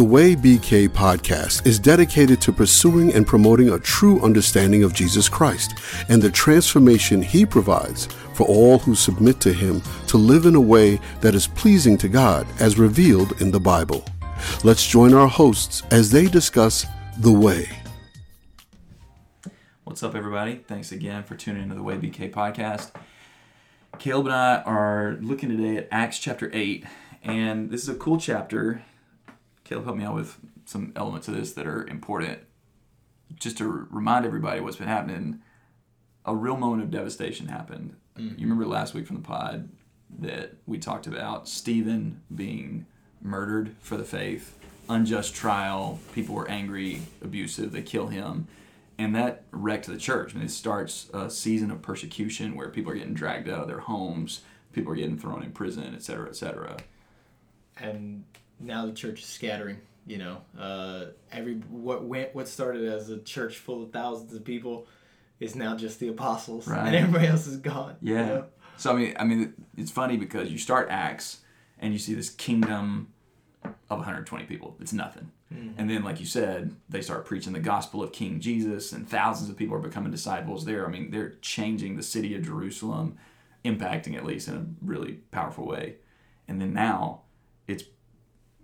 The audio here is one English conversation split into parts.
The Way BK podcast is dedicated to pursuing and promoting a true understanding of Jesus Christ and the transformation He provides for all who submit to Him to live in a way that is pleasing to God as revealed in the Bible. Let's join our hosts as they discuss The Way. What's up, everybody? Thanks again for tuning into The Way BK podcast. Caleb and I are looking today at Acts chapter 8, and this is a cool chapter. Caleb, help me out with some elements of this that are important. Just to remind everybody what's been happening, a real moment of devastation happened. Mm-hmm. You remember last week from the pod that we talked about Stephen being murdered for the faith, unjust trial, people were angry, abusive, they kill him, and that wrecked the church. And it starts a season of persecution where people are getting dragged out of their homes, people are getting thrown in prison, et cetera, et cetera. And now the church is scattering, you know. What started as a church full of thousands of people is now just the apostles, right? And everybody else is gone. Yeah. You know? So I mean, it's funny because you start Acts and you see this kingdom of 120 people. It's nothing. Mm-hmm. And then, like you said, they start preaching the gospel of King Jesus, and thousands of people are becoming disciples there. I mean, they're changing the city of Jerusalem, impacting at least in a really powerful way. And then now it's,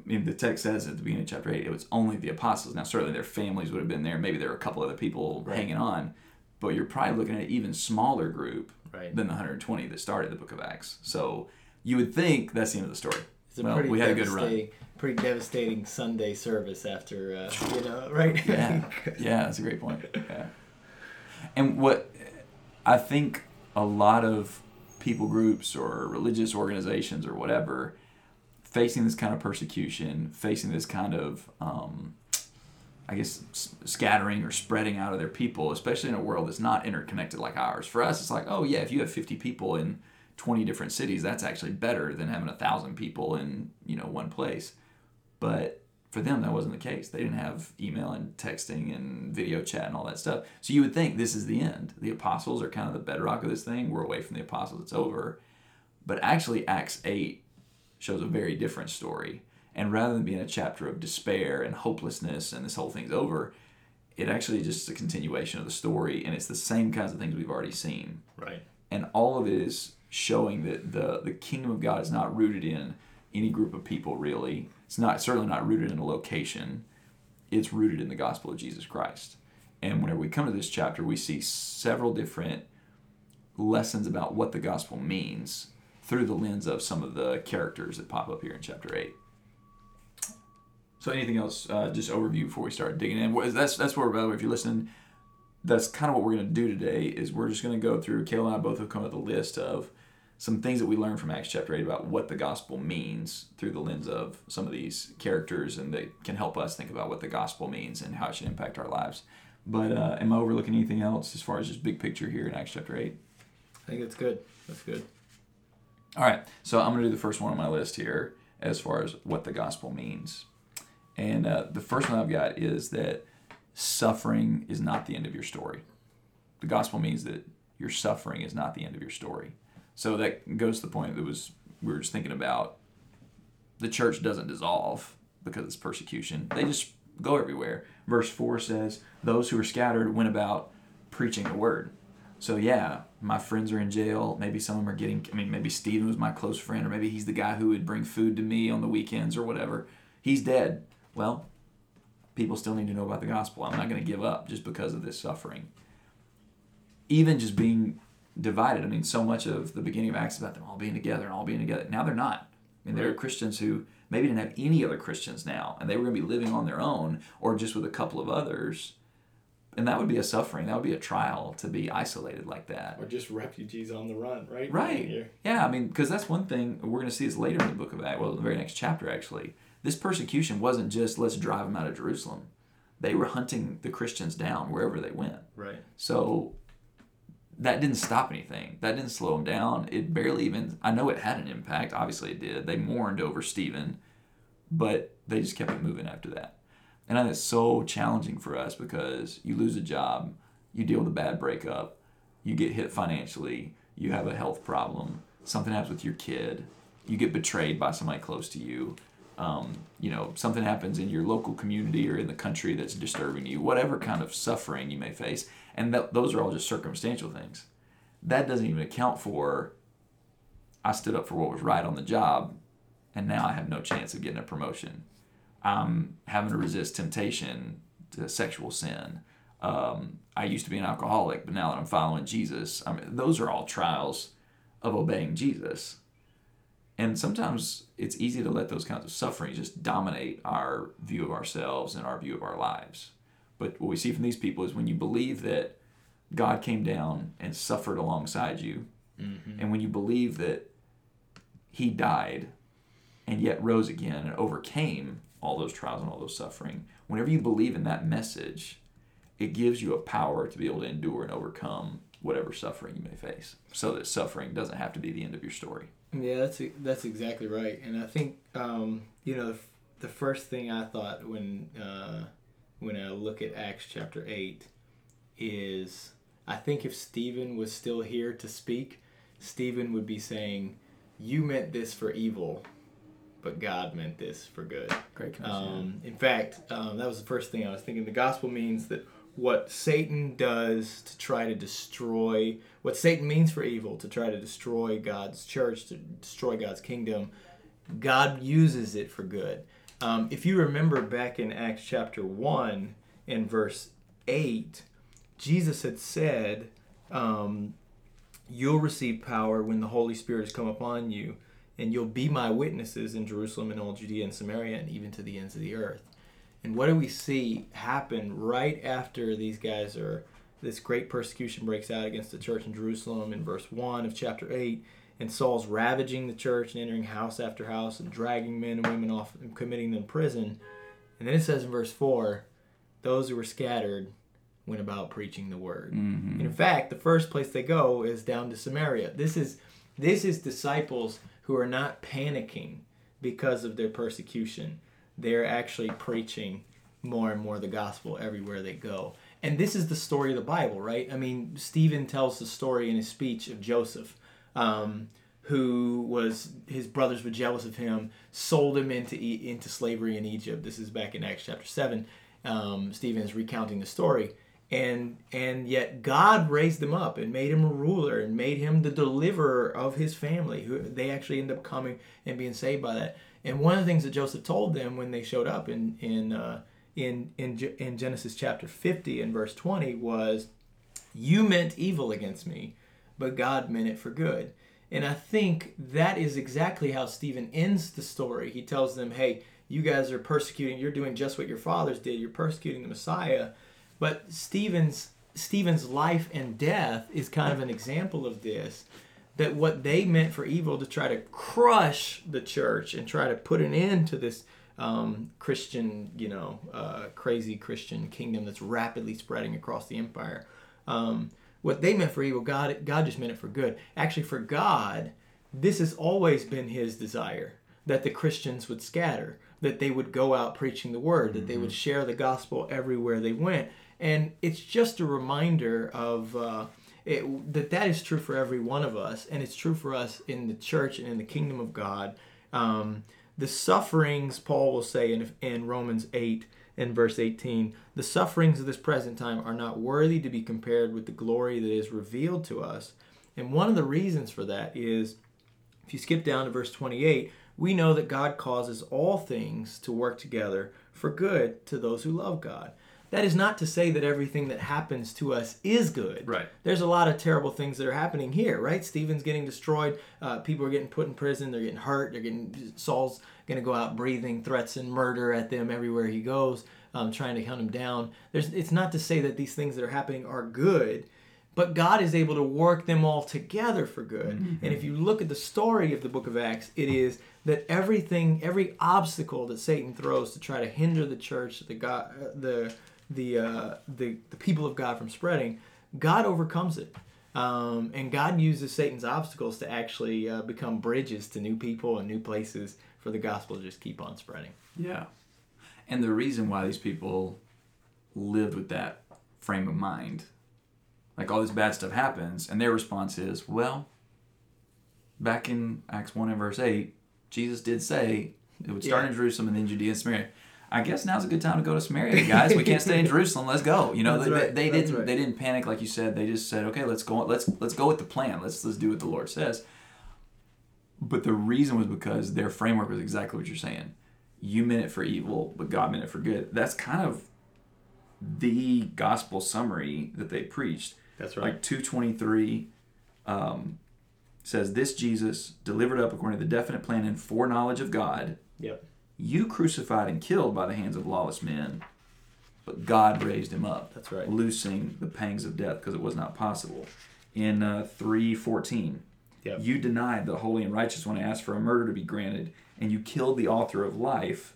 I mean, the text says at the beginning of chapter 8, it was only the apostles. Now, certainly their families would have been there. Maybe there were a couple other people hanging on. But you're probably looking at an even smaller group than the 120 that started the book of Acts. So you would think that's the end of the story. We had a good run. Pretty devastating Sunday service after, right? Yeah, yeah, that's a great point. Yeah. And what I think a lot of people groups or religious organizations or whatever facing this kind of persecution, facing this kind of, scattering or spreading out of their people, especially in a world that's not interconnected like ours. For us, it's like, oh, yeah, if you have 50 people in 20 different cities, that's actually better than having 1,000 people in, one place. But for them, that wasn't the case. They didn't have email and texting and video chat and all that stuff. So you would think this is the end. The apostles are kind of the bedrock of this thing. We're away from the apostles. It's over. But actually, Acts 8 shows a very different story. And rather than being a chapter of despair and hopelessness and this whole thing's over, it actually just is a continuation of the story, and it's the same kinds of things we've already seen. Right. And all of it is showing that the kingdom of God is not rooted in any group of people, really. It's not certainly not rooted in a location. It's rooted in the gospel of Jesus Christ. And whenever we come to this chapter, we see several different lessons about what the gospel means through the lens of some of the characters that pop up here in chapter 8. So anything else, just overview before we start digging in? That's where, by the way, if you're listening, that's kind of what we're going to do today is we're just going to go through, Caleb and I both have come up with a list of some things that we learned from Acts chapter 8 about what the gospel means through the lens of some of these characters, and they can help us think about what the gospel means and how it should impact our lives. But am I overlooking anything else as far as just big picture here in Acts chapter 8? I think that's good. That's good. All right, so I'm going to do the first one on my list here as far as what the gospel means. And the first one I've got is that suffering is not the end of your story. The gospel means that your suffering is not the end of your story. So that goes to the point that we were just thinking about. The church doesn't dissolve because it's persecution. They just go everywhere. Verse 4 says, those who were scattered went about preaching the word. So yeah, my friends are in jail. Maybe some of them are maybe Stephen was my close friend, or maybe he's the guy who would bring food to me on the weekends or whatever. He's dead. Well, people still need to know about the gospel. I'm not going to give up just because of this suffering. Even just being divided. I mean, so much of the beginning of Acts is about them all being together and all being together. Now they're not. I mean, there are Christians who maybe didn't have any other Christians now, and they were going to be living on their own or just with a couple of others. And that would be a suffering. That would be a trial to be isolated like that. Or just refugees on the run, right? Right. Yeah, I mean, because that's one thing we're going to see this later in the book of Acts. Well, the very next chapter, actually. This persecution wasn't just, let's drive them out of Jerusalem. They were hunting the Christians down wherever they went. Right. So that didn't stop anything. That didn't slow them down. It barely even, I know it had an impact. Obviously it did. They mourned over Stephen, but they just kept it moving after that. And I think it's so challenging for us because you lose a job, you deal with a bad breakup, you get hit financially, you have a health problem, something happens with your kid, you get betrayed by somebody close to you. something happens in your local community or in the country that's disturbing you, whatever kind of suffering you may face, and those are all just circumstantial things. That doesn't even account for, I stood up for what was right on the job, and now I have no chance of getting a promotion. I'm having to resist temptation to sexual sin. I used to be an alcoholic, but now that I'm following Jesus, those are all trials of obeying Jesus. And sometimes it's easy to let those kinds of sufferings just dominate our view of ourselves and our view of our lives. But what we see from these people is when you believe that God came down and suffered alongside you, mm-hmm. and when you believe that he died and yet rose again and overcame all those trials and all those suffering, whenever you believe in that message, it gives you a power to be able to endure and overcome whatever suffering you may face, so that suffering doesn't have to be the end of your story. Yeah, that's exactly right. And I think, the first thing I thought when I look at Acts chapter 8 is, I think if Stephen was still here to speak, Stephen would be saying, you meant this for evil, but God meant this for good. Great commission. In fact, that was the first thing I was thinking. The gospel means that what Satan does to try to destroy, what Satan means for evil, to try to destroy God's church, to destroy God's kingdom, God uses it for good. If you remember back in Acts chapter 1 in verse 8, Jesus had said, you'll receive power when the Holy Spirit has come upon you, and you'll be my witnesses in Jerusalem and all Judea and Samaria and even to the ends of the earth. And what do we see happen right after these guys are, this great persecution breaks out against the church in Jerusalem in verse 1 of chapter 8, and Saul's ravaging the church and entering house after house and dragging men and women off and committing them to prison. And then it says in verse 4, those who were scattered went about preaching the word. Mm-hmm. And in fact, the first place they go is down to Samaria. This is disciples who are not panicking because of their persecution. They're actually preaching more and more the gospel everywhere they go. And this is the story of the Bible, right? I mean, Stephen tells the story in his speech of Joseph, his brothers were jealous of him, sold him into slavery in Egypt. This is back in Acts chapter 7. Stephen is recounting the story. And yet God raised him up and made him a ruler and made him the deliverer of his family. Who they actually end up coming and being saved by that. And one of the things that Joseph told them when they showed up in Genesis chapter 50 and verse 20 was, you meant evil against me, but God meant it for good. And I think that is exactly how Stephen ends the story. He tells them, hey, you guys are persecuting, you're doing just what your fathers did, you're persecuting the Messiah. But Stephen's life and death is kind of an example of this. That what they meant for evil to try to crush the church and try to put an end to this Christian, crazy Christian kingdom that's rapidly spreading across the empire. What they meant for evil, God just meant it for good. Actually, for God, this has always been his desire, that the Christians would scatter, that they would go out preaching the word, that they would share the gospel everywhere they went. And it's just a reminder of... that is true for every one of us, and it's true for us in the church and in the kingdom of God. The sufferings, Paul will say in Romans 8 and verse 18, the sufferings of this present time are not worthy to be compared with the glory that is revealed to us. And one of the reasons for that is, if you skip down to verse 28, we know that God causes all things to work together for good to those who love God. That is not to say that everything that happens to us is good. Right. There's a lot of terrible things that are happening here, right? Stephen's getting destroyed. People are getting put in prison. They're getting hurt. Saul's going to go out breathing threats and murder at them everywhere he goes, trying to hunt him down. It's not to say that these things that are happening are good, but God is able to work them all together for good. Mm-hmm. And if you look at the story of the book of Acts, it is that every obstacle that Satan throws to try to hinder the church, the people of God from spreading, God overcomes it, and God uses Satan's obstacles to actually become bridges to new people and new places for the gospel to just keep on spreading. Yeah, and the reason why these people lived with that frame of mind, like all this bad stuff happens, and their response is, well, back in Acts 1 and verse 8, Jesus did say, It would start in Jerusalem and then Judea and Samaria. I guess now's a good time to go to Samaria, guys. We can't stay in Jerusalem. Let's go. You know, they didn't panic like you said. They just said, okay, let's go with the plan. Let's do what the Lord says. But the reason was because their framework was exactly what you're saying. You meant it for evil, but God meant it for good. That's kind of the gospel summary that they preached. That's right. Like 2:23 says, this Jesus, delivered up according to the definite plan and foreknowledge of God, yep, you crucified and killed by the hands of lawless men, but God raised him up. That's right. Loosing the pangs of death because it was not possible. In 3:14, yep, you denied the holy and righteous one to ask for a murder to be granted, and you killed the author of life,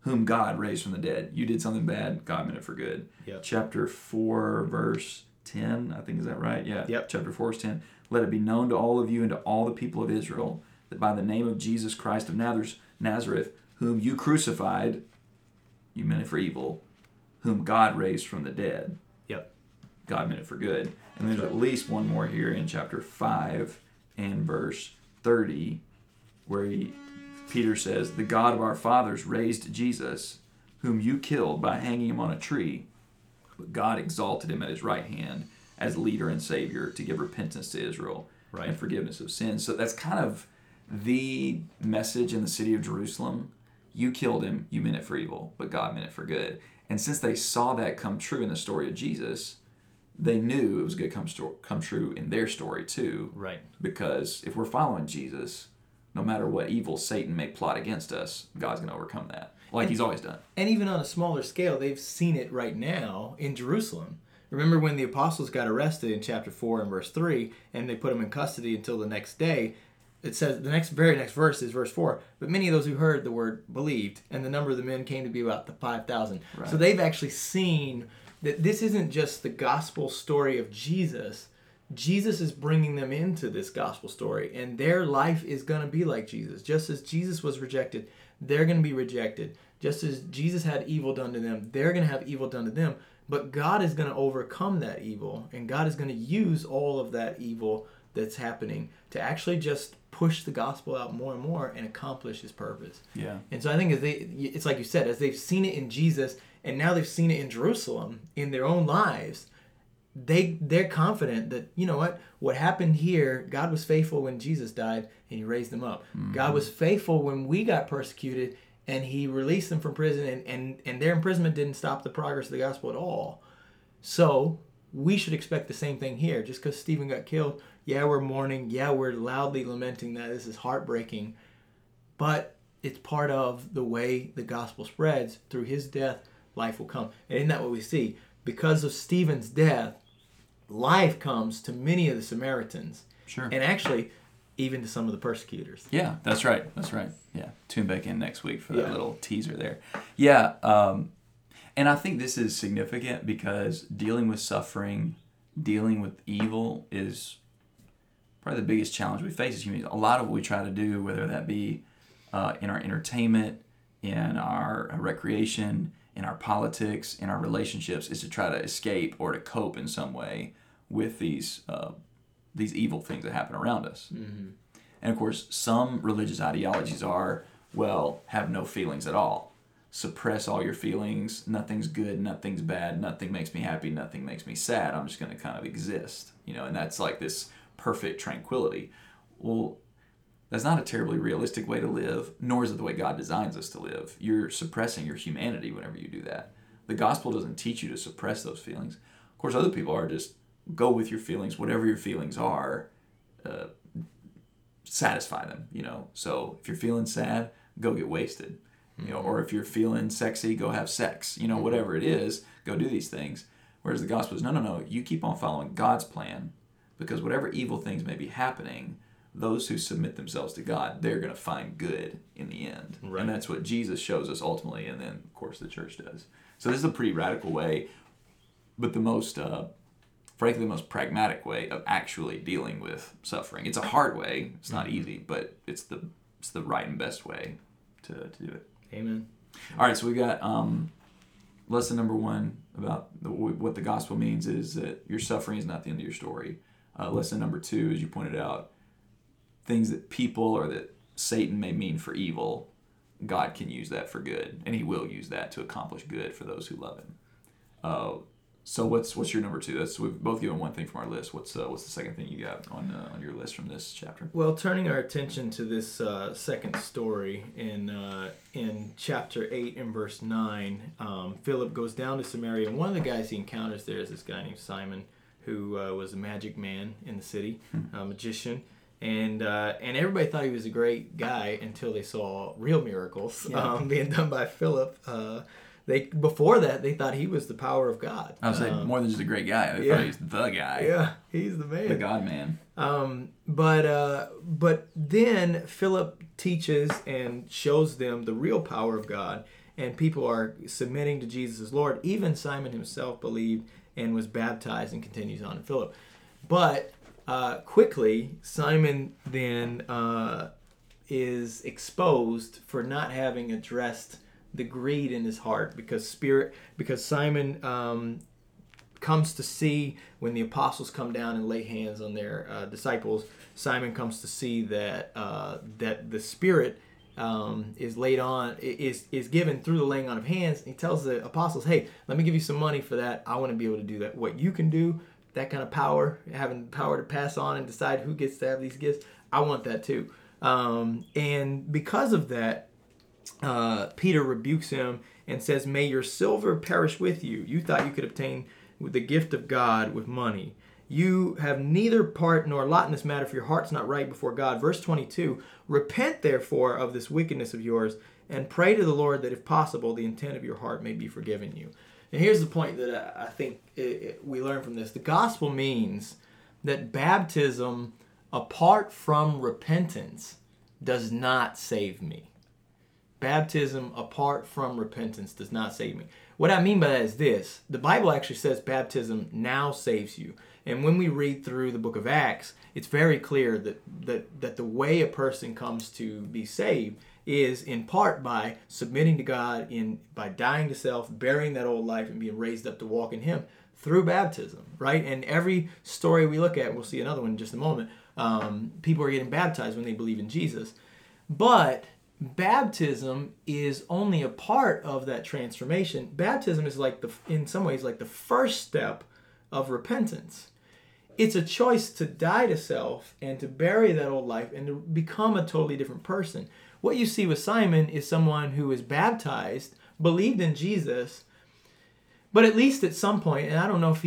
whom God raised from the dead. You did something bad, God meant it for good. Yep. Chapter 4, verse 10, I think, is that right? Yeah. Yep. Chapter 4, verse 10. Let it be known to all of you and to all the people of Israel that by the name of Jesus Christ of Nazareth, whom you crucified, you meant it for evil, whom God raised from the dead. Yep. God meant it for good. And there's at least one more here in chapter 5 and verse 30, where Peter says, the God of our fathers raised Jesus, whom you killed by hanging him on a tree, but God exalted him at his right hand as leader and savior to give repentance to Israel, right, and forgiveness of sins. So that's kind of the message in the city of Jerusalem. You killed him, you meant it for evil, but God meant it for good. And since they saw that come true in the story of Jesus, they knew it was going to come true in their story too. Right. Because if we're following Jesus, no matter what evil Satan may plot against us, God's going to overcome that, like he's always done. And even on a smaller scale, they've seen it right now in Jerusalem. Remember when the apostles got arrested in chapter 4 and verse 3, and they put them in custody until the next day? It says, the very next verse is verse 4, but many of those who heard the word believed, and the number of the men came to be about the 5,000. Right. So they've actually seen that this isn't just the gospel story of Jesus. Jesus is bringing them into this gospel story, and their life is going to be like Jesus. Just as Jesus was rejected, they're going to be rejected. Just as Jesus had evil done to them, they're going to have evil done to them. But God is going to overcome that evil, and God is going to use all of that evil that's happening to actually just push the gospel out more and more and accomplish his purpose. Yeah. And so I think it's like you said, as they've seen it in Jesus and now they've seen it in Jerusalem in their own lives, they're confident that, you know what happened here, God was faithful when Jesus died and he raised them up. Mm-hmm. God was faithful when we got persecuted and he released them from prison, and their imprisonment didn't stop the progress of the gospel at all. So we should expect the same thing here. Just because Stephen got killed, yeah, we're mourning. Yeah, we're loudly lamenting that. This is heartbreaking. But it's part of the way the gospel spreads. Through his death, life will come. And isn't that what we see? Because of Stephen's death, life comes to many of the Samaritans. Sure. And actually, even to some of the persecutors. Yeah, that's right. That's right. Yeah. Tune back in next week for that little teaser there. Yeah. And I think this is significant because dealing with suffering, dealing with evil is probably the biggest challenge we face as humans. A lot of what we try to do, whether that be in our entertainment, in our recreation, in our politics, in our relationships, is to try to escape or to cope in some way with these evil things that happen around us. Mm-hmm. And of course, some religious ideologies are, well, have no feelings at all. Suppress all your feelings. Nothing's good, nothing's bad, nothing makes me happy, nothing makes me sad. I'm just going to kind of exist, you know, and that's like this perfect tranquility. Well, that's not a terribly realistic way to live, nor is it the way God designs us to live. You're suppressing your humanity whenever you do that. The gospel doesn't teach you to suppress those feelings. Of course, other people are just go with your feelings, whatever your feelings are, satisfy them, you know. So if you're feeling sad, go get wasted, you know, or if you're feeling sexy, go have sex, you know, whatever it is, go do these things. Whereas the gospel is, no, you keep on following God's plan. Because whatever evil things may be happening, those who submit themselves to God, they're going to find good in the end. Right. And that's what Jesus shows us ultimately, and then, of course, the church does. So this is a pretty radical way, but the most, frankly, the most pragmatic way of actually dealing with suffering. It's a hard way. It's not easy, but it's the right and best way to do it. Amen. All right, so we got lesson number 1 about what the gospel means is that your suffering is not the end of your story. Lesson number 2, as you pointed out, things that people or that Satan may mean for evil, God can use that for good, and He will use that to accomplish good for those who love Him. So what's your number two? That's, we've both given one thing from our list. What's the second thing you got on your list from this chapter? Well, turning our attention to this second story in chapter 8 and verse 9, Philip goes down to Samaria, and one of the guys he encounters there is this guy named Simon, who was a magic man in the city, a magician. And everybody thought he was a great guy until they saw real miracles being done by Philip. Before that, they thought he was the power of God. I would say more than just a great guy. They thought he was the guy. Yeah, he's the man. The God man. But then Philip teaches and shows them the real power of God, and people are submitting to Jesus as Lord. Even Simon himself believed and was baptized, and continues on in Philip. But... quickly, Simon then is exposed for not having addressed the greed in his heart, because Simon comes to see, when the apostles come down and lay hands on their disciples, Simon comes to see that the Spirit is laid on, is given through the laying on of hands. He tells the apostles, "Hey, let me give you some money for that. I want to be able to do that. What you can do, that kind of power, having power to pass on and decide who gets to have these gifts, I want that too." And because of that, Peter rebukes him and says, "May your silver perish with you. You thought you could obtain the gift of God with money. You have neither part nor lot in this matter, for your heart's not right before God." Verse 22, "Repent therefore of this wickedness of yours, and pray to the Lord that if possible the intent of your heart may be forgiven you." And here's the point that I think we learn from this. The gospel means that baptism, apart from repentance, does not save me. Baptism, apart from repentance, does not save me. What I mean by that is this. The Bible actually says baptism now saves you. And when we read through the book of Acts, it's very clear that the way a person comes to be saved is in part by submitting to God, by dying to self, burying that old life, and being raised up to walk in Him through baptism, right? And every story we look at, we'll see another one in just a moment, people are getting baptized when they believe in Jesus. But baptism is only a part of that transformation. Baptism is in some ways, the first step of repentance. It's a choice to die to self and to bury that old life and to become a totally different person. What you see with Simon is someone who is baptized, believed in Jesus, but at least at some point, and I don't know if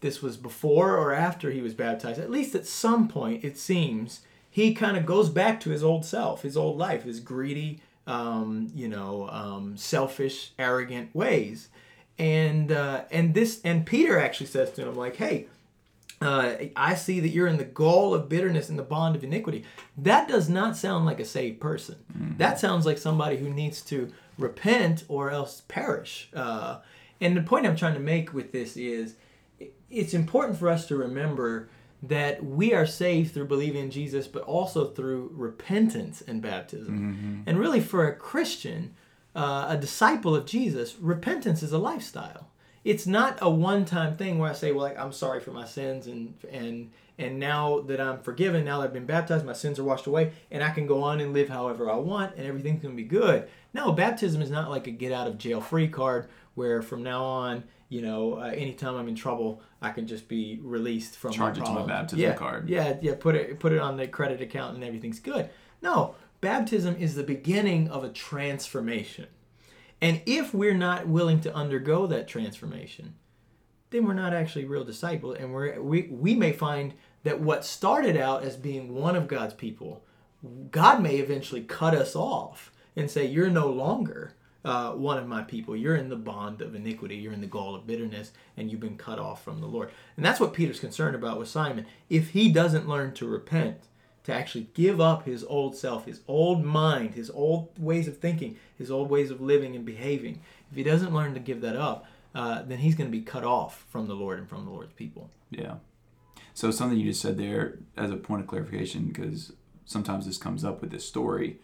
this was before or after he was baptized, at least at some point, it seems, he kind of goes back to his old self, his old life, his greedy, selfish, arrogant ways. And Peter actually says to him, "Hey, I see that you're in the gall of bitterness and the bond of iniquity." That does not sound like a saved person. Mm-hmm. That sounds like somebody who needs to repent or else perish. And the point I'm trying to make with this is, it's important for us to remember that we are saved through believing in Jesus, but also through repentance and baptism. Mm-hmm. And really, for a Christian, a disciple of Jesus, repentance is a lifestyle. It's not a one-time thing where I say, I'm sorry for my sins, and now that I'm forgiven, now that I've been baptized, my sins are washed away, and I can go on and live however I want, and everything's going to be good. No, baptism is not like a get-out-of-jail-free card where from now on, anytime I'm in trouble, I can just be released from my problem. Charge it to my baptism card. Yeah, put it on the credit account and everything's good. No, baptism is the beginning of a transformation. And if we're not willing to undergo that transformation, then we're not actually real disciples, and we may find that what started out as being one of God's people, God may eventually cut us off and say, "You're no longer one of my people. You're in the bond of iniquity. You're in the gall of bitterness, and you've been cut off from the Lord." And that's what Peter's concerned about with Simon. If he doesn't learn to repent, to actually give up his old self, his old mind, his old ways of thinking, his old ways of living and behaving. If he doesn't learn to give that up, then he's going to be cut off from the Lord and from the Lord's people. Yeah. So something you just said there as a point of clarification, because sometimes this comes up with this story.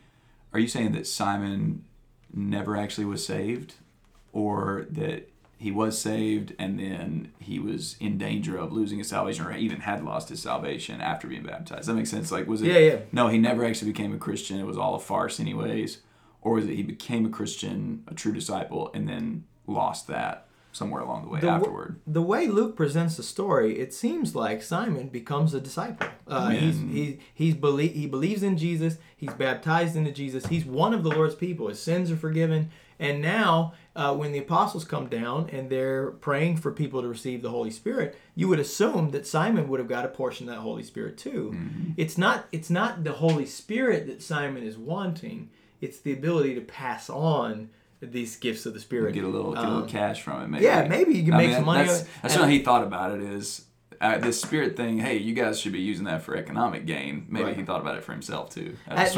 Are you saying that Simon never actually was saved, or that he was saved and then he was in danger of losing his salvation, or even had lost his salvation after being baptized? Does that make sense? No, he never actually became a Christian. It was all a farce anyways. Or is it he became a Christian, a true disciple, and then lost that somewhere along the way afterward? The way Luke presents the story, it seems like Simon becomes a disciple. He believes in Jesus. He's baptized into Jesus. He's one of the Lord's people. His sins are forgiven. And now, when the apostles come down and they're praying for people to receive the Holy Spirit, you would assume that Simon would have got a portion of that Holy Spirit too. Mm-hmm. It's not the Holy Spirit that Simon is wanting. It's the ability to pass on these gifts of the Spirit. Get a little cash from it, maybe. Yeah, maybe you can make some money. That's what he thought about it is, this Spirit thing, hey, you guys should be using that for economic gain. Maybe right. He thought about it for himself, too. At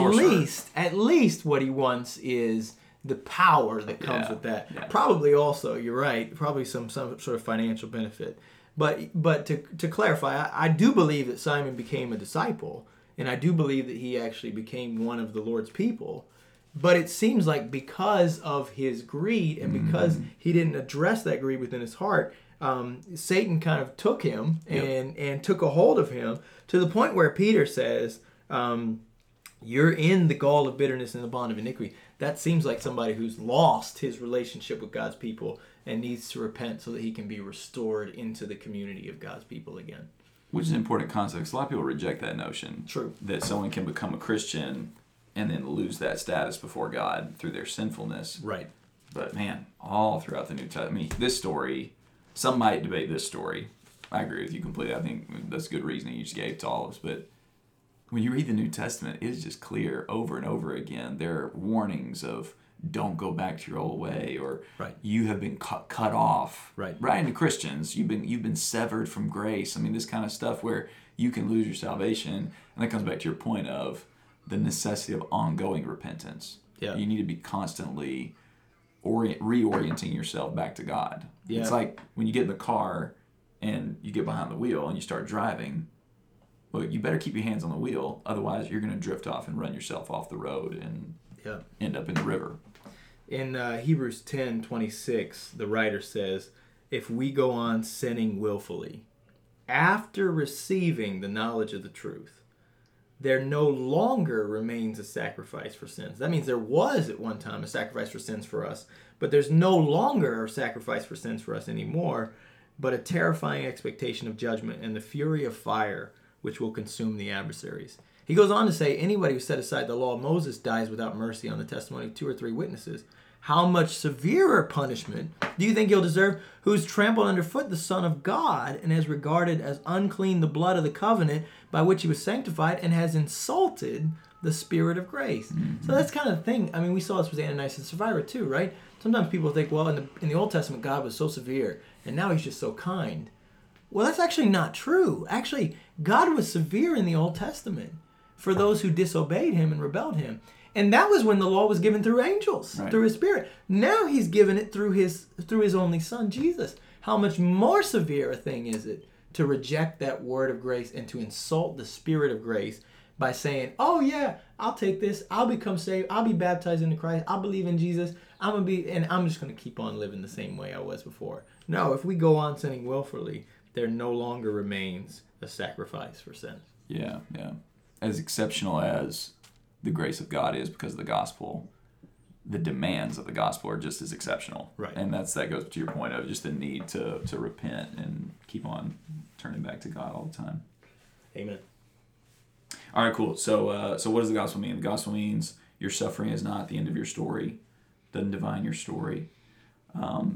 least what he wants is the power that comes with that. Yeah. Probably also, you're right, probably some sort of financial benefit. But to clarify, I do believe that Simon became a disciple, and I do believe that he actually became one of the Lord's people. But it seems like because of his greed and because he didn't address that greed within his heart, Satan kind of took him and took a hold of him to the point where Peter says, you're in the gall of bitterness and the bond of iniquity. That seems like somebody who's lost his relationship with God's people and needs to repent so that he can be restored into the community of God's people again. Which is an important concept. A lot of people reject that notion. True. That someone can become a Christian and then lose that status before God through their sinfulness. Right. But man, all throughout the New Testament, this story, some might debate this story. I agree with you completely. I think that's good reasoning you just gave to all of us. But when you read the New Testament, it is just clear over and over again. There are warnings of don't go back to your old way, or you have been cut off. Right. Right into Christians, you've been severed from grace. I mean, this kind of stuff where you can lose your salvation, and that comes back to your point of the necessity of ongoing repentance. Yeah. You need to be constantly reorienting yourself back to God. Yeah. It's like when you get in the car and you get behind the wheel and you start driving, well, you better keep your hands on the wheel. Otherwise, you're going to drift off and run yourself off the road and end up in the river. In Hebrews 10:26, the writer says, if we go on sinning willfully, after receiving the knowledge of the truth, there no longer remains a sacrifice for sins. That means there was at one time a sacrifice for sins for us, but there's no longer a sacrifice for sins for us anymore, but a terrifying expectation of judgment and the fury of fire which will consume the adversaries. He goes on to say, anybody who set aside the law of Moses dies without mercy on the testimony of 2 or 3 witnesses. How much severer punishment do you think he'll deserve, who's trampled underfoot the Son of God and has regarded as unclean the blood of the covenant by which he was sanctified and has insulted the Spirit of grace? Mm-hmm. So that's kind of the thing. I mean, we saw this with Ananias and Sapphira too, right? Sometimes people think, well, in the Old Testament, God was so severe, and now he's just so kind. Well, that's actually not true. Actually, God was severe in the Old Testament for those who disobeyed him and rebelled him. And that was when the law was given through angels, through his Spirit. Now he's given it through his only Son, Jesus. How much more severe a thing is it to reject that word of grace and to insult the Spirit of grace by saying, oh yeah, I'll take this, I'll become saved, I'll be baptized into Christ, I'll believe in Jesus, I'm just gonna keep on living the same way I was before. No, if we go on sinning willfully, there no longer remains a sacrifice for sin. Yeah. As exceptional as the grace of God is because of the gospel, the demands of the gospel are just as exceptional. Right. And that goes to your point of just the need to repent and keep on turning back to God all the time. Amen. All right, cool. So what does the gospel mean? The gospel means your suffering is not the end of your story, doesn't define your story. The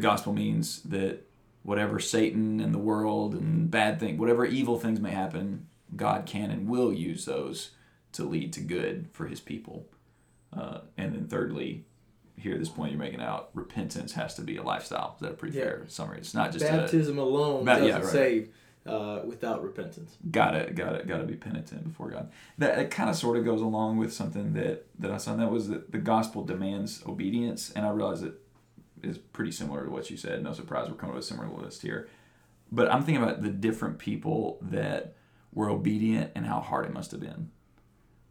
gospel means that whatever Satan and the world and bad things, whatever evil things may happen, God can and will use those to lead to good for his people. And then thirdly, here at this point you're making out, repentance has to be a lifestyle. Is that a pretty fair summary? It's not just baptism alone doesn't save without repentance. Got to be penitent before God. That kind of sort of goes along with something that I saw, and that was that the gospel demands obedience, and I realize it is pretty similar to what you said. No surprise, we're coming to a similar list here. But I'm thinking about the different people that were obedient and how hard it must have been.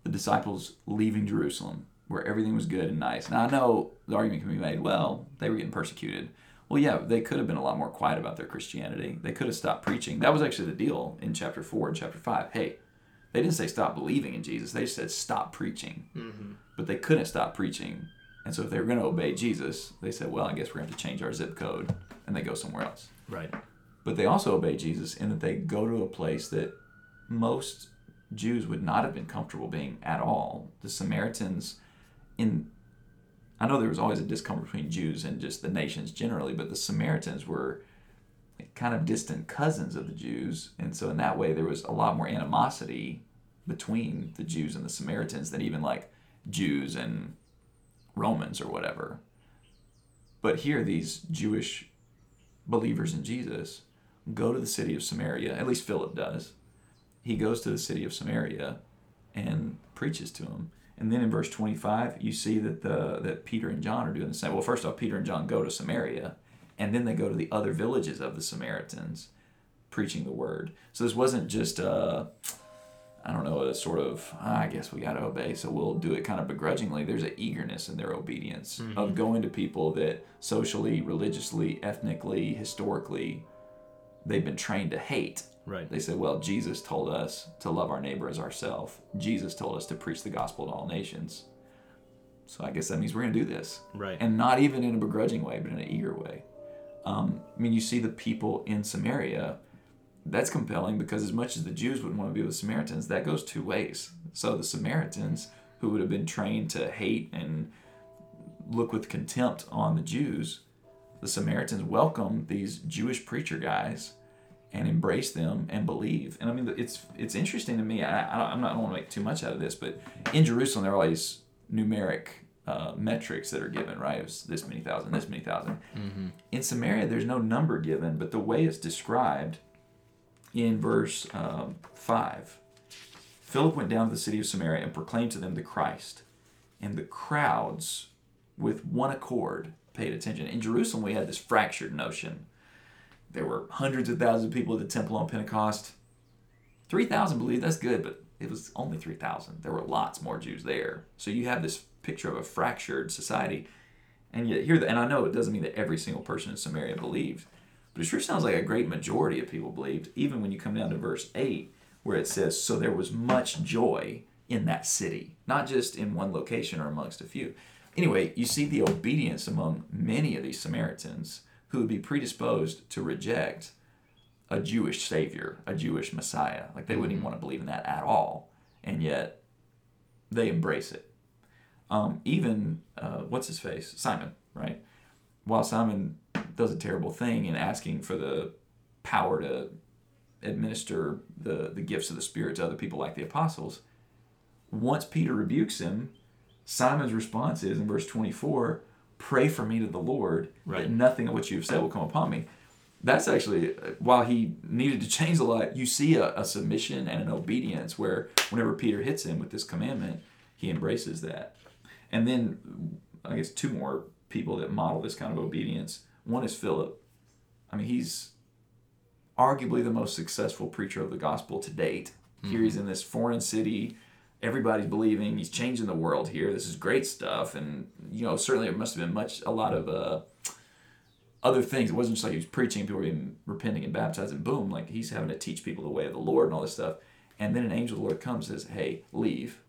The disciples leaving Jerusalem, where everything was good and nice. Now, I know the argument can be made, well, they were getting persecuted. Well, yeah, they could have been a lot more quiet about their Christianity. They could have stopped preaching. That was actually the deal in chapter 4 and chapter 5. Hey, They didn't say stop believing in Jesus. They just said stop preaching. Mm-hmm. But they couldn't stop preaching. And so if they were going to obey Jesus, they said, well, I guess we're going to have to change our zip code. And they go somewhere else. Right. But they also obey Jesus in that they go to a place that most Jews would not have been comfortable being at all. The Samaritans, I know there was always a discomfort between Jews and just the nations generally, but the Samaritans were kind of distant cousins of the Jews. And so in that way, there was a lot more animosity between the Jews and the Samaritans than even like Jews and Romans or whatever. But here, these Jewish believers in Jesus go to the city of Samaria, at least Philip does. He goes to the city of Samaria and preaches to them. And then in verse 25, you see that Peter and John are doing the same. Well, first off, Peter and John go to Samaria, and then they go to the other villages of the Samaritans preaching the word. So this wasn't just I guess we got to obey, so we'll do it kind of begrudgingly. There's an eagerness in their obedience mm-hmm. of going to people that socially, religiously, ethnically, historically, they've been trained to hate. Right. They said, well, Jesus told us to love our neighbor as ourselves. Jesus told us to preach the gospel to all nations. So I guess that means we're going to do this. Right. And not even in a begrudging way, but in an eager way. You see the people in Samaria. That's compelling because as much as the Jews wouldn't want to be with Samaritans, that goes two ways. So the Samaritans, who would have been trained to hate and look with contempt on the Jews, the Samaritans welcome these Jewish preacher guys and embrace them and believe. And I mean, it's interesting to me. I don't want to make too much out of this, but in Jerusalem, there are all these numeric metrics that are given, right? It was this many thousand, this many thousand. Mm-hmm. In Samaria, there's no number given, but the way it's described in verse 5, Philip went down to the city of Samaria and proclaimed to them the Christ. And the crowds, with one accord, paid attention. In Jerusalem, we had this fractured notion. There were hundreds of thousands of people at the temple on Pentecost. 3,000 believed. That's good, but it was only 3,000. There were lots more Jews there. So you have this picture of a fractured society. And yet here, and I know it doesn't mean that every single person in Samaria believed, but it sure sounds like a great majority of people believed, even when you come down to verse 8, where it says, so there was much joy in that city, not just in one location or amongst a few. Anyway, you see the obedience among many of these Samaritans who would be predisposed to reject a Jewish Savior, a Jewish Messiah. Like they wouldn't even want to believe in that at all, and yet they embrace it. Simon, right? While Simon does a terrible thing in asking for the power to administer the gifts of the Spirit to other people like the apostles, once Peter rebukes him, Simon's response is, in verse 24, pray for me to the Lord that nothing of what you have said will come upon me. That's actually, while he needed to change a lot, you see a submission and an obedience where whenever Peter hits him with this commandment, he embraces that. And then, I guess, two more people that model this kind of obedience. One is Philip. I mean, he's arguably the most successful preacher of the gospel to date. Mm-hmm. Here he's in this foreign city. Everybody's believing. He's changing the world here. This is great stuff. And, certainly it must have been a lot of other things. It wasn't just like he was preaching, people were even repenting and baptizing. Boom, like he's having to teach people the way of the Lord and all this stuff. And then an angel of the Lord comes and says, hey, leave.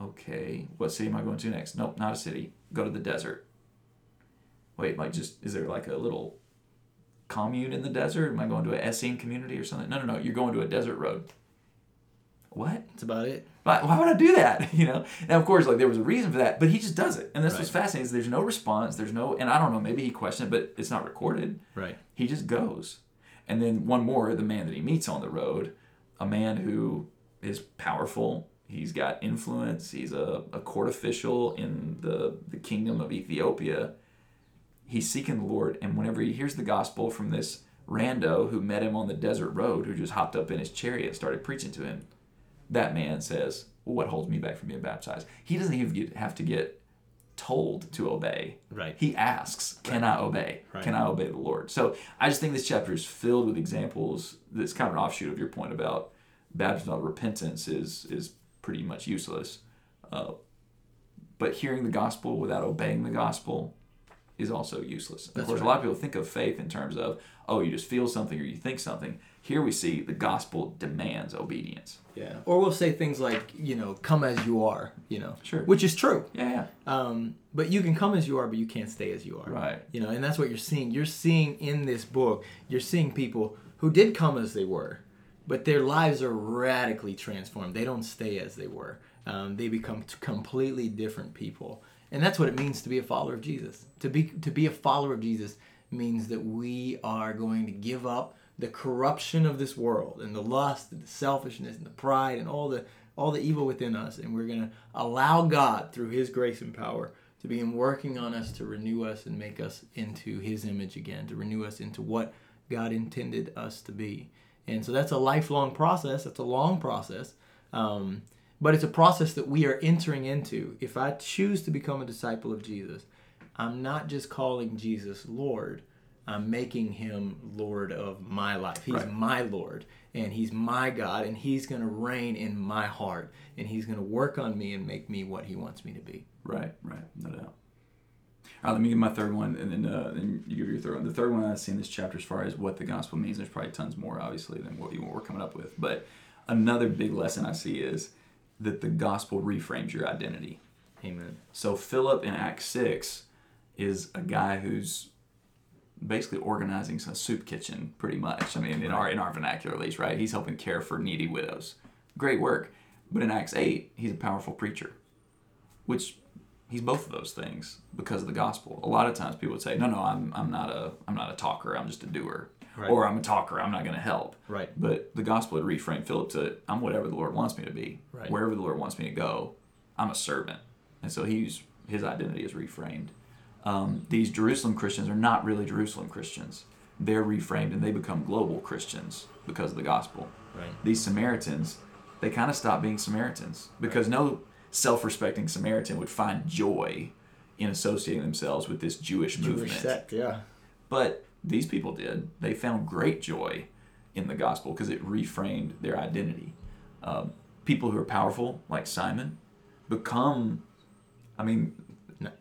Okay, what city am I going to next? Nope, not a city. Go to the desert. Wait, is there like a little commune in the desert? Am I going to an Essene community or something? No, you're going to a desert road. What? That's about it. Why would I do that? Now, of course, there was a reason for that, but he just does it. And that's what's fascinating is there's no response. There's no, and I don't know, maybe he questioned it, but it's not recorded. Right. He just goes. And then one more, the man that he meets on the road, a man who is powerful. He's got influence. He's a court official in the kingdom of Ethiopia. He's seeking the Lord, and whenever he hears the gospel from this rando who met him on the desert road, who just hopped up in his chariot and started preaching to him, that man says, well, what holds me back from being baptized? He doesn't even have to get told to obey. Right. He asks, can I obey? Right. Can I obey the Lord? So I just think this chapter is filled with examples that's kind of an offshoot of your point about baptism without repentance is pretty much useless. But hearing the gospel without obeying the gospel is also useless. Of course, a lot of people think of faith in terms of, oh, you just feel something or you think something. Here we see the gospel demands obedience. Yeah. Or we'll say things like, you know, come as you are, you know. Sure. Which is true. Yeah. But you can come as you are, but you can't stay as you are. Right. You know, and that's what you're seeing. You're seeing in this book, you're seeing people who did come as they were, but their lives are radically transformed. They don't stay as they were. They become completely different people. And that's what it means to be a follower of Jesus. To be a follower of Jesus means that we are going to give up the corruption of this world and the lust and the selfishness and the pride and all the evil within us, and we're going to allow God through his grace and power to begin working on us to renew us and make us into his image again, to renew us into what God intended us to be. And so that's a lifelong process. That's a long process. But it's a process that we are entering into. If I choose to become a disciple of Jesus, I'm not just calling Jesus Lord. I'm making him Lord of my life. He's my Lord, and he's my God, and he's going to reign in my heart, and he's going to work on me and make me what he wants me to be. Right. No doubt. All right, let me give my third one, and then you give your third one. The third one I see in this chapter as far as what the gospel means, there's probably tons more, obviously, than what we're coming up with. But another big lesson I see is that the gospel reframes your identity. Amen. So Philip in Acts 6 is a guy who's basically organizing a soup kitchen, pretty much. I mean, in our vernacular at least, right? He's helping care for needy widows. Great work. But in Acts 8, he's a powerful preacher, which he's both of those things because of the gospel. A lot of times people would say, no, I'm not a talker. I'm just a doer. Right. Or I'm a talker, I'm not going to help. Right. But the gospel had reframed Philip to, I'm whatever the Lord wants me to be. Right. Wherever the Lord wants me to go, I'm a servant. And so his identity is reframed. These Jerusalem Christians are not really Jerusalem Christians. They're reframed and they become global Christians because of the gospel. Right. These Samaritans, they kind of stop being Samaritans because no self-respecting Samaritan would find joy in associating themselves with this Jewish movement. Sect, yeah. But these people did. They found great joy in the gospel because it reframed their identity. People who are powerful, like Simon, become, I mean...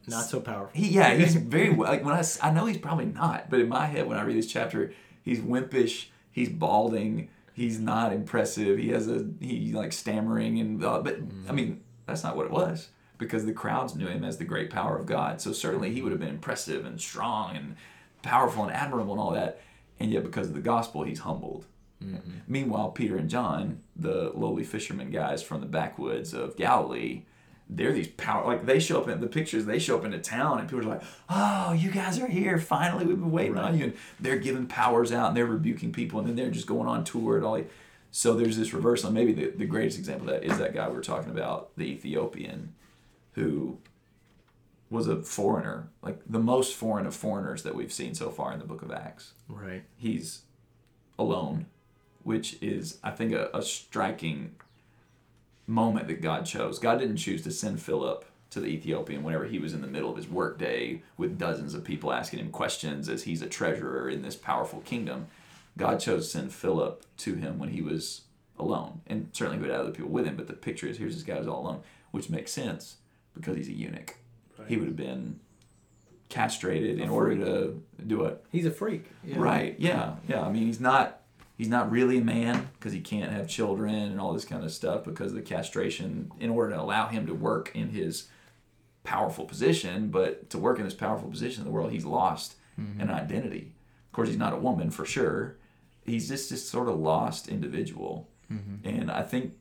Not so powerful. He's very... Like when I know he's probably not, but in my head, when I read this chapter, he's wimpish, he's balding, he's not impressive, he's like stammering, I mean, that's not what it was because the crowds knew him as the great power of God. So certainly he would have been impressive and strong and powerful and admirable and all that, and yet because of the gospel he's humbled. Mm-hmm. Meanwhile, Peter and John, the lowly fisherman guys from the backwoods of Galilee, they're these they show up in the pictures, they show up in a town and people are like, oh, you guys are here, finally, we've been waiting on you, and they're giving powers out and they're rebuking people and then they're just going on tour and all. So there's this reversal. Maybe the greatest example of that is that guy we were talking about, the Ethiopian, who was a foreigner, like the most foreign of foreigners that we've seen so far in the book of Acts. Right. He's alone, which is, I think, a striking moment that God chose. God didn't choose to send Philip to the Ethiopian whenever he was in the middle of his workday with dozens of people asking him questions as he's a treasurer in this powerful kingdom. God chose to send Philip to him when he was alone, and certainly he had other people with him, but the picture is here's this guy who's all alone, which makes sense because he's a eunuch. Right. He would have been castrated in order to do it. He's a freak. Yeah. Right, yeah. I mean, he's not really a man because he can't have children and all this kind of stuff because of the castration in order to allow him to work in his powerful position. But to work in this powerful position in the world, he's lost an identity. Of course, he's not a woman for sure. He's just this sort of lost individual. Mm-hmm. And I think...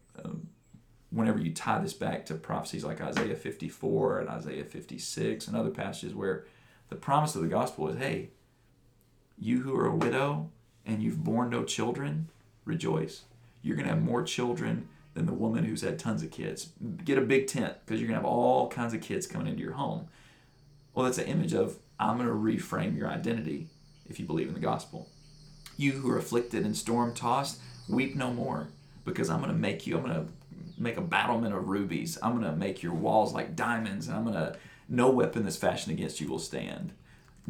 whenever you tie this back to prophecies like Isaiah 54 and Isaiah 56 and other passages where the promise of the gospel is, hey, you who are a widow and you've borne no children, rejoice. You're going to have more children than the woman who's had tons of kids. Get a big tent because you're going to have all kinds of kids coming into your home. Well, that's an image of I'm going to reframe your identity if you believe in the gospel. You who are afflicted and storm-tossed, weep no more because I'm going to make a battlement of rubies. I'm going to make your walls like diamonds, and no weapon that's fashioned against you will stand.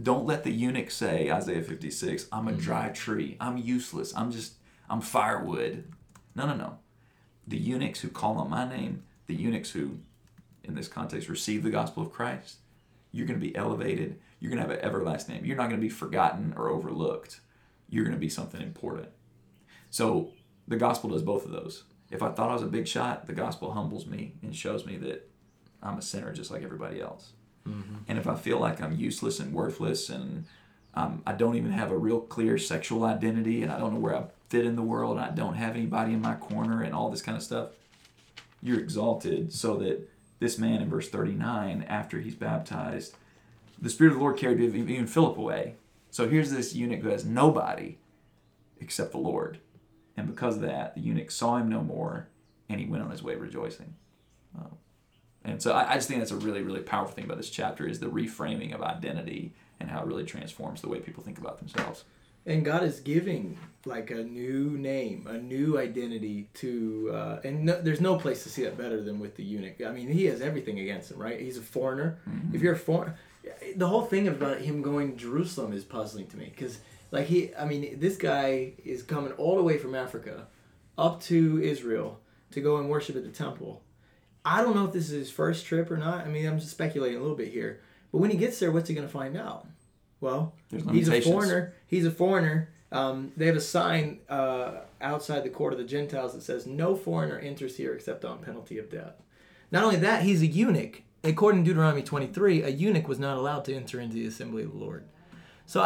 Don't let the eunuch say, Isaiah 56, I'm a dry tree. I'm useless. I'm firewood. No. The eunuchs who call on my name, the eunuchs who, in this context, receive the gospel of Christ, You're going to be elevated. You're going to have an everlasting name. You're not going to be forgotten or overlooked. You're going to be something important. So the gospel does both of those. If I thought I was a big shot, the gospel humbles me and shows me that I'm a sinner just like everybody else. Mm-hmm. And if I feel like I'm useless and worthless and I don't even have a real clear sexual identity and I don't know where I fit in the world and I don't have anybody in my corner and all this kind of stuff, you're exalted so that this man in verse 39, after he's baptized, the Spirit of the Lord carried even Philip away. So here's this eunuch who has nobody except the Lord. And because of that, the eunuch saw him no more, and he went on his way rejoicing. And so I just think that's a really, really powerful thing about this chapter is the reframing of identity and how it really transforms the way people think about themselves. And God is giving like a new name, a new identity to, there's no place to see that better than with the eunuch. I mean, he has everything against him, right? He's a foreigner. Mm-hmm. If you're a foreigner, the whole thing about him going to Jerusalem is puzzling to me because this guy is coming all the way from Africa up to Israel to go and worship at the temple. I don't know if this is his first trip or not. I mean, I'm just speculating a little bit here. But when he gets there, what's he going to find out? Well, he's a foreigner. They have a sign outside the court of the Gentiles that says, "No foreigner enters here except on penalty of death." Not only that, he's a eunuch. According to Deuteronomy 23, a eunuch was not allowed to enter into the assembly of the Lord. So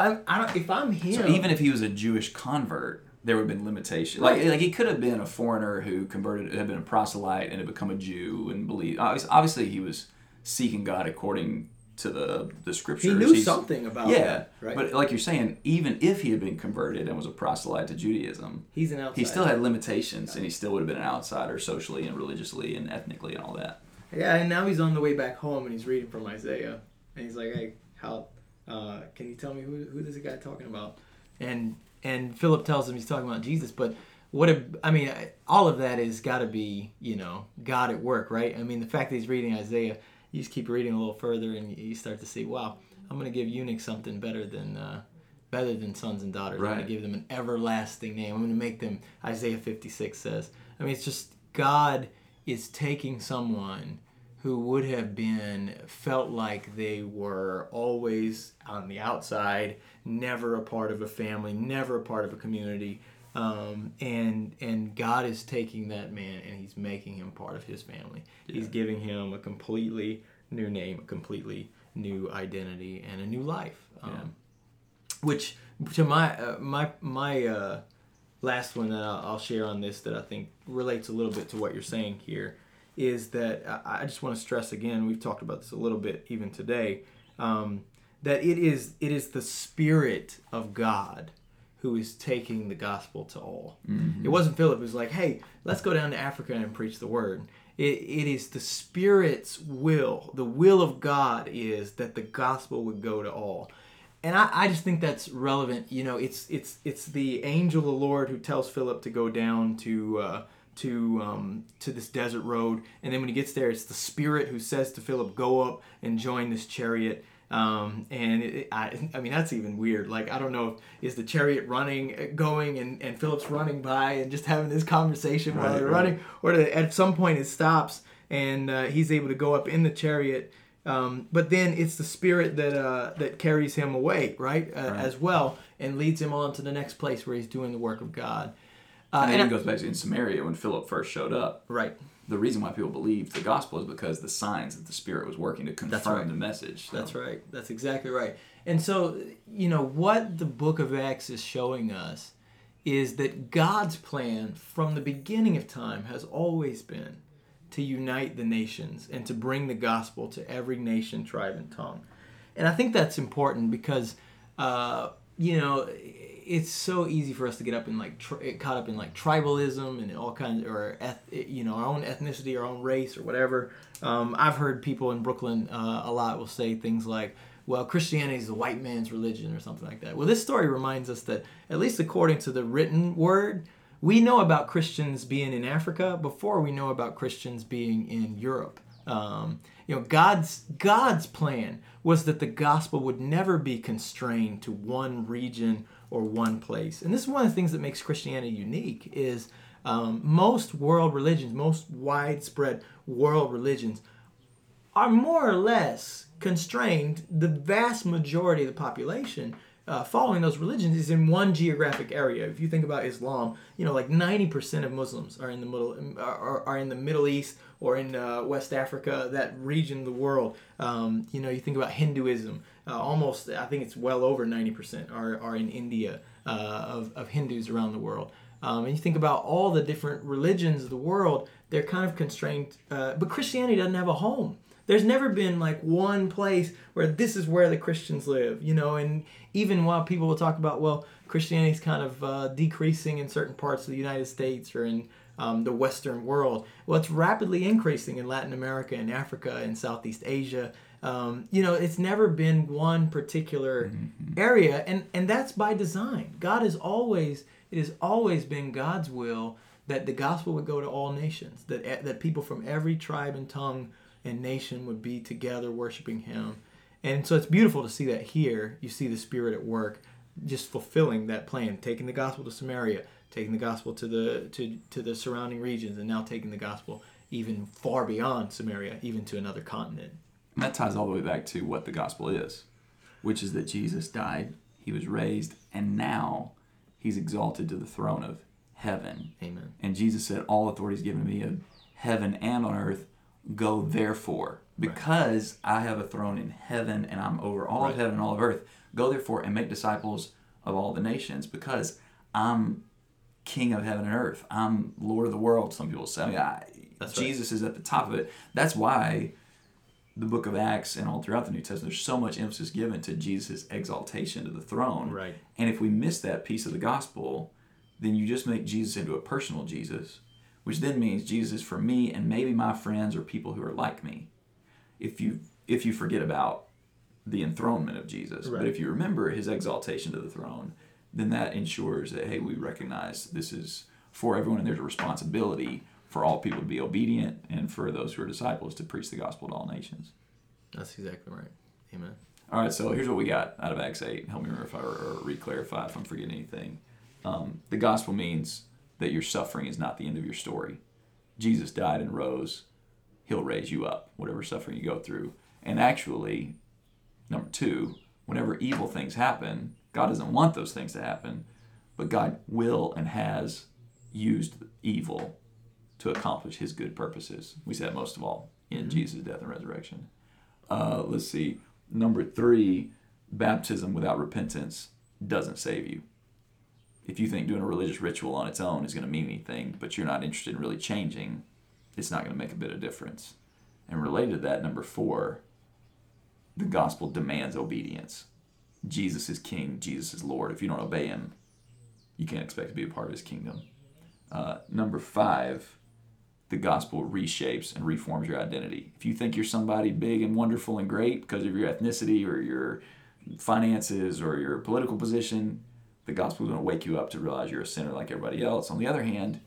if I'm him... So even if he was a Jewish convert, there would have been limitations. Right. Like he could have been a foreigner who converted, had been a proselyte and had become a Jew and believed. Obviously, he was seeking God according to the scriptures. He knew something about that. Right? But like you're saying, even if he had been converted and was a proselyte to Judaism, he's an outsider. He still had limitations, and he still would have been an outsider socially and religiously and ethnically and all that. Yeah, and now he's on the way back home, and he's reading from Isaiah. And he's like, "Hey, how... can you tell me who this guy talking about?" And Philip tells him he's talking about Jesus. But all of that has got to be God at work, right? I mean, the fact that he's reading Isaiah, you just keep reading a little further, and you start to see, wow, I'm going to give eunuchs something better than sons and daughters. Right. I'm going to give them an everlasting name. I'm going to make them. Isaiah 56 says. I mean, it's just God is taking someone who would have felt like they were always on the outside, never a part of a family, never a part of a community. And God is taking that man and he's making him part of his family. Yeah. He's giving him a completely new name, a completely new identity, and a new life. Which to my last one that I'll share on this that I think relates a little bit to what you're saying here, is that I just want to stress again, we've talked about this a little bit even today, that it is the Spirit of God who is taking the gospel to all. Mm-hmm. It wasn't Philip who was like, "Hey, let's go down to Africa and preach the word." It is the Spirit's will. The will of God is that the gospel would go to all. And I just think that's relevant. It's the angel of the Lord who tells Philip to go down to this desert road, and then when he gets there, it's the Spirit who says to Philip, "Go up and join this chariot." And that's even weird. Like, I don't know if the chariot going, and Philip's running by and just having this conversation while they're running, or at some point it stops and he's able to go up in the chariot. But then it's the Spirit that carries him away, as well, and leads him on to the next place where he's doing the work of God. And it goes back to in Samaria when Philip first showed up. Right. The reason why people believed the gospel is because the signs that the Spirit was working to confirm the message. So. That's right. That's exactly right. And so, what the book of Acts is showing us is that God's plan from the beginning of time has always been to unite the nations and to bring the gospel to every nation, tribe, and tongue. And I think that's important because, it's so easy for us to get up in caught up in tribalism and all kinds, or our own ethnicity, our own race, or whatever. I've heard people in Brooklyn a lot will say things like, "Well, Christianity is the white man's religion," or something like that. Well, this story reminds us that, at least according to the written word, we know about Christians being in Africa before we know about Christians being in Europe. God's plan was that the gospel would never be constrained to one region or one place. And this is one of the things that makes Christianity unique is most world religions, most widespread world religions are more or less constrained. The vast majority of the population following those religions is in one geographic area. If you think about Islam, you know, like 90% of Muslims are in the Middle East or in West Africa, that region of the world. You know, you think about Hinduism, almost, I think it's well over 90% are in India of Hindus around the world. And you think about all the different religions of the world, they're kind of constrained. But Christianity doesn't have a home. There's never been like one place where this is where the Christians live, you know. And even while people will talk about, well, Christianity's kind of decreasing in certain parts of the United States or in the Western world, well, it's rapidly increasing in Latin America and Africa and Southeast Asia. You know, it's never been one particular area, and that's by design. It has always been God's will that the gospel would go to all nations, that people from every tribe and tongue and nation would be together worshiping him. And so it's beautiful to see that here. You see the Spirit at work, just fulfilling that plan, taking the gospel to Samaria, taking the gospel to the surrounding regions, and now taking the gospel even far beyond Samaria, even to another continent. And that ties all the way back to what the gospel is, which is that Jesus died, he was raised, and now he's exalted to the throne of heaven. Amen. And Jesus said, all authority is given to me in heaven and on earth. Go therefore, because right. I have a throne in heaven and I'm over all right. of heaven and all of earth. Go therefore and make disciples of all the nations, because I'm King of heaven and earth. I'm Lord of the world, some people say. Jesus is at the top of it. That's why the book of Acts and all throughout the New Testament, there's so much emphasis given to Jesus' exaltation to the throne. Right. And if we miss that piece of the gospel, then you just make Jesus into a personal Jesus, which then means Jesus is for me and maybe my friends or people who are like me. If you forget about the enthronement of Jesus, right. But if you remember his exaltation to the throne, then that ensures that, hey, we recognize this is for everyone and there's a responsibility for all people to be obedient and for those who are disciples to preach the gospel to all nations. That's exactly right. Amen. All right, so here's what we got out of Acts 8. Help me remember if I re-clarify if I'm forgetting anything. The gospel means that your suffering is not the end of your story. Jesus died and rose. He'll raise you up, whatever suffering you go through. And actually, number two, whenever evil things happen, God doesn't want those things to happen, but God will and has used evil to accomplish his good purposes. We see that most of all in Jesus' death and resurrection. Let's see. Number three, baptism without repentance doesn't save you. If you think doing a religious ritual on its own is going to mean anything, but you're not interested in really changing, it's not going to make a bit of difference. And related to that, number four, the gospel demands obedience. Jesus is King. Jesus is Lord. If you don't obey him, you can't expect to be a part of his kingdom. Number five, the gospel reshapes and reforms your identity. If you think you're somebody big and wonderful and great because of your ethnicity or your finances or your political position, the gospel is going to wake you up to realize you're a sinner like everybody else. On the other hand,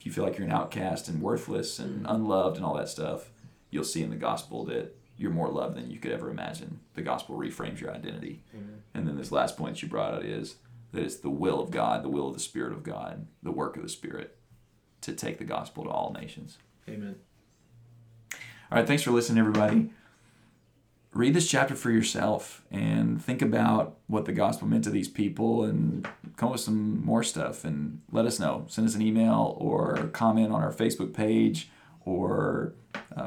if you feel like you're an outcast and worthless and unloved and all that stuff, you'll see in the gospel that you're more loved than you could ever imagine. The gospel reframes your identity. Amen. And then this last point that you brought out is that it's the will of God, the will of the Spirit of God, the work of the Spirit to take the gospel to all nations. Amen. All right, thanks for listening, everybody. Read this chapter for yourself and think about what the gospel meant to these people and come up with some more stuff and let us know. Send us an email or comment on our Facebook page or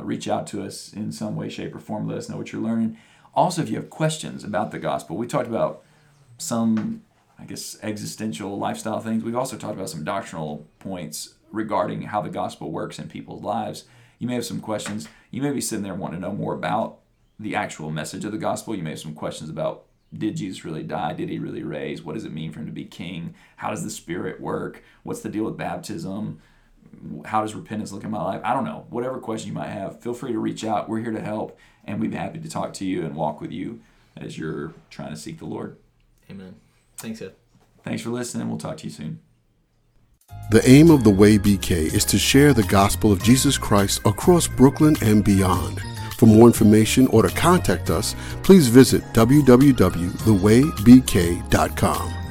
reach out to us in some way, shape, or form. Let us know what you're learning. Also, if you have questions about the gospel, we talked about some, I guess, existential lifestyle things. We've also talked about some doctrinal points regarding how the gospel works in people's lives. You may have some questions. You may be sitting there wanting to know more about the actual message of the gospel. You may have some questions about, did Jesus really die? Did he really raise? What does it mean for him to be king? How does the Spirit work? What's the deal with baptism? How does repentance look in my life? I don't know. Whatever question you might have, feel free to reach out. We're here to help, and we'd be happy to talk to you and walk with you as you're trying to seek the Lord. Amen. Thanks, Ed. Thanks for listening. We'll talk to you soon. The aim of The Way BK is to share the gospel of Jesus Christ across Brooklyn and beyond. For more information or to contact us, please visit www.thewaybk.com.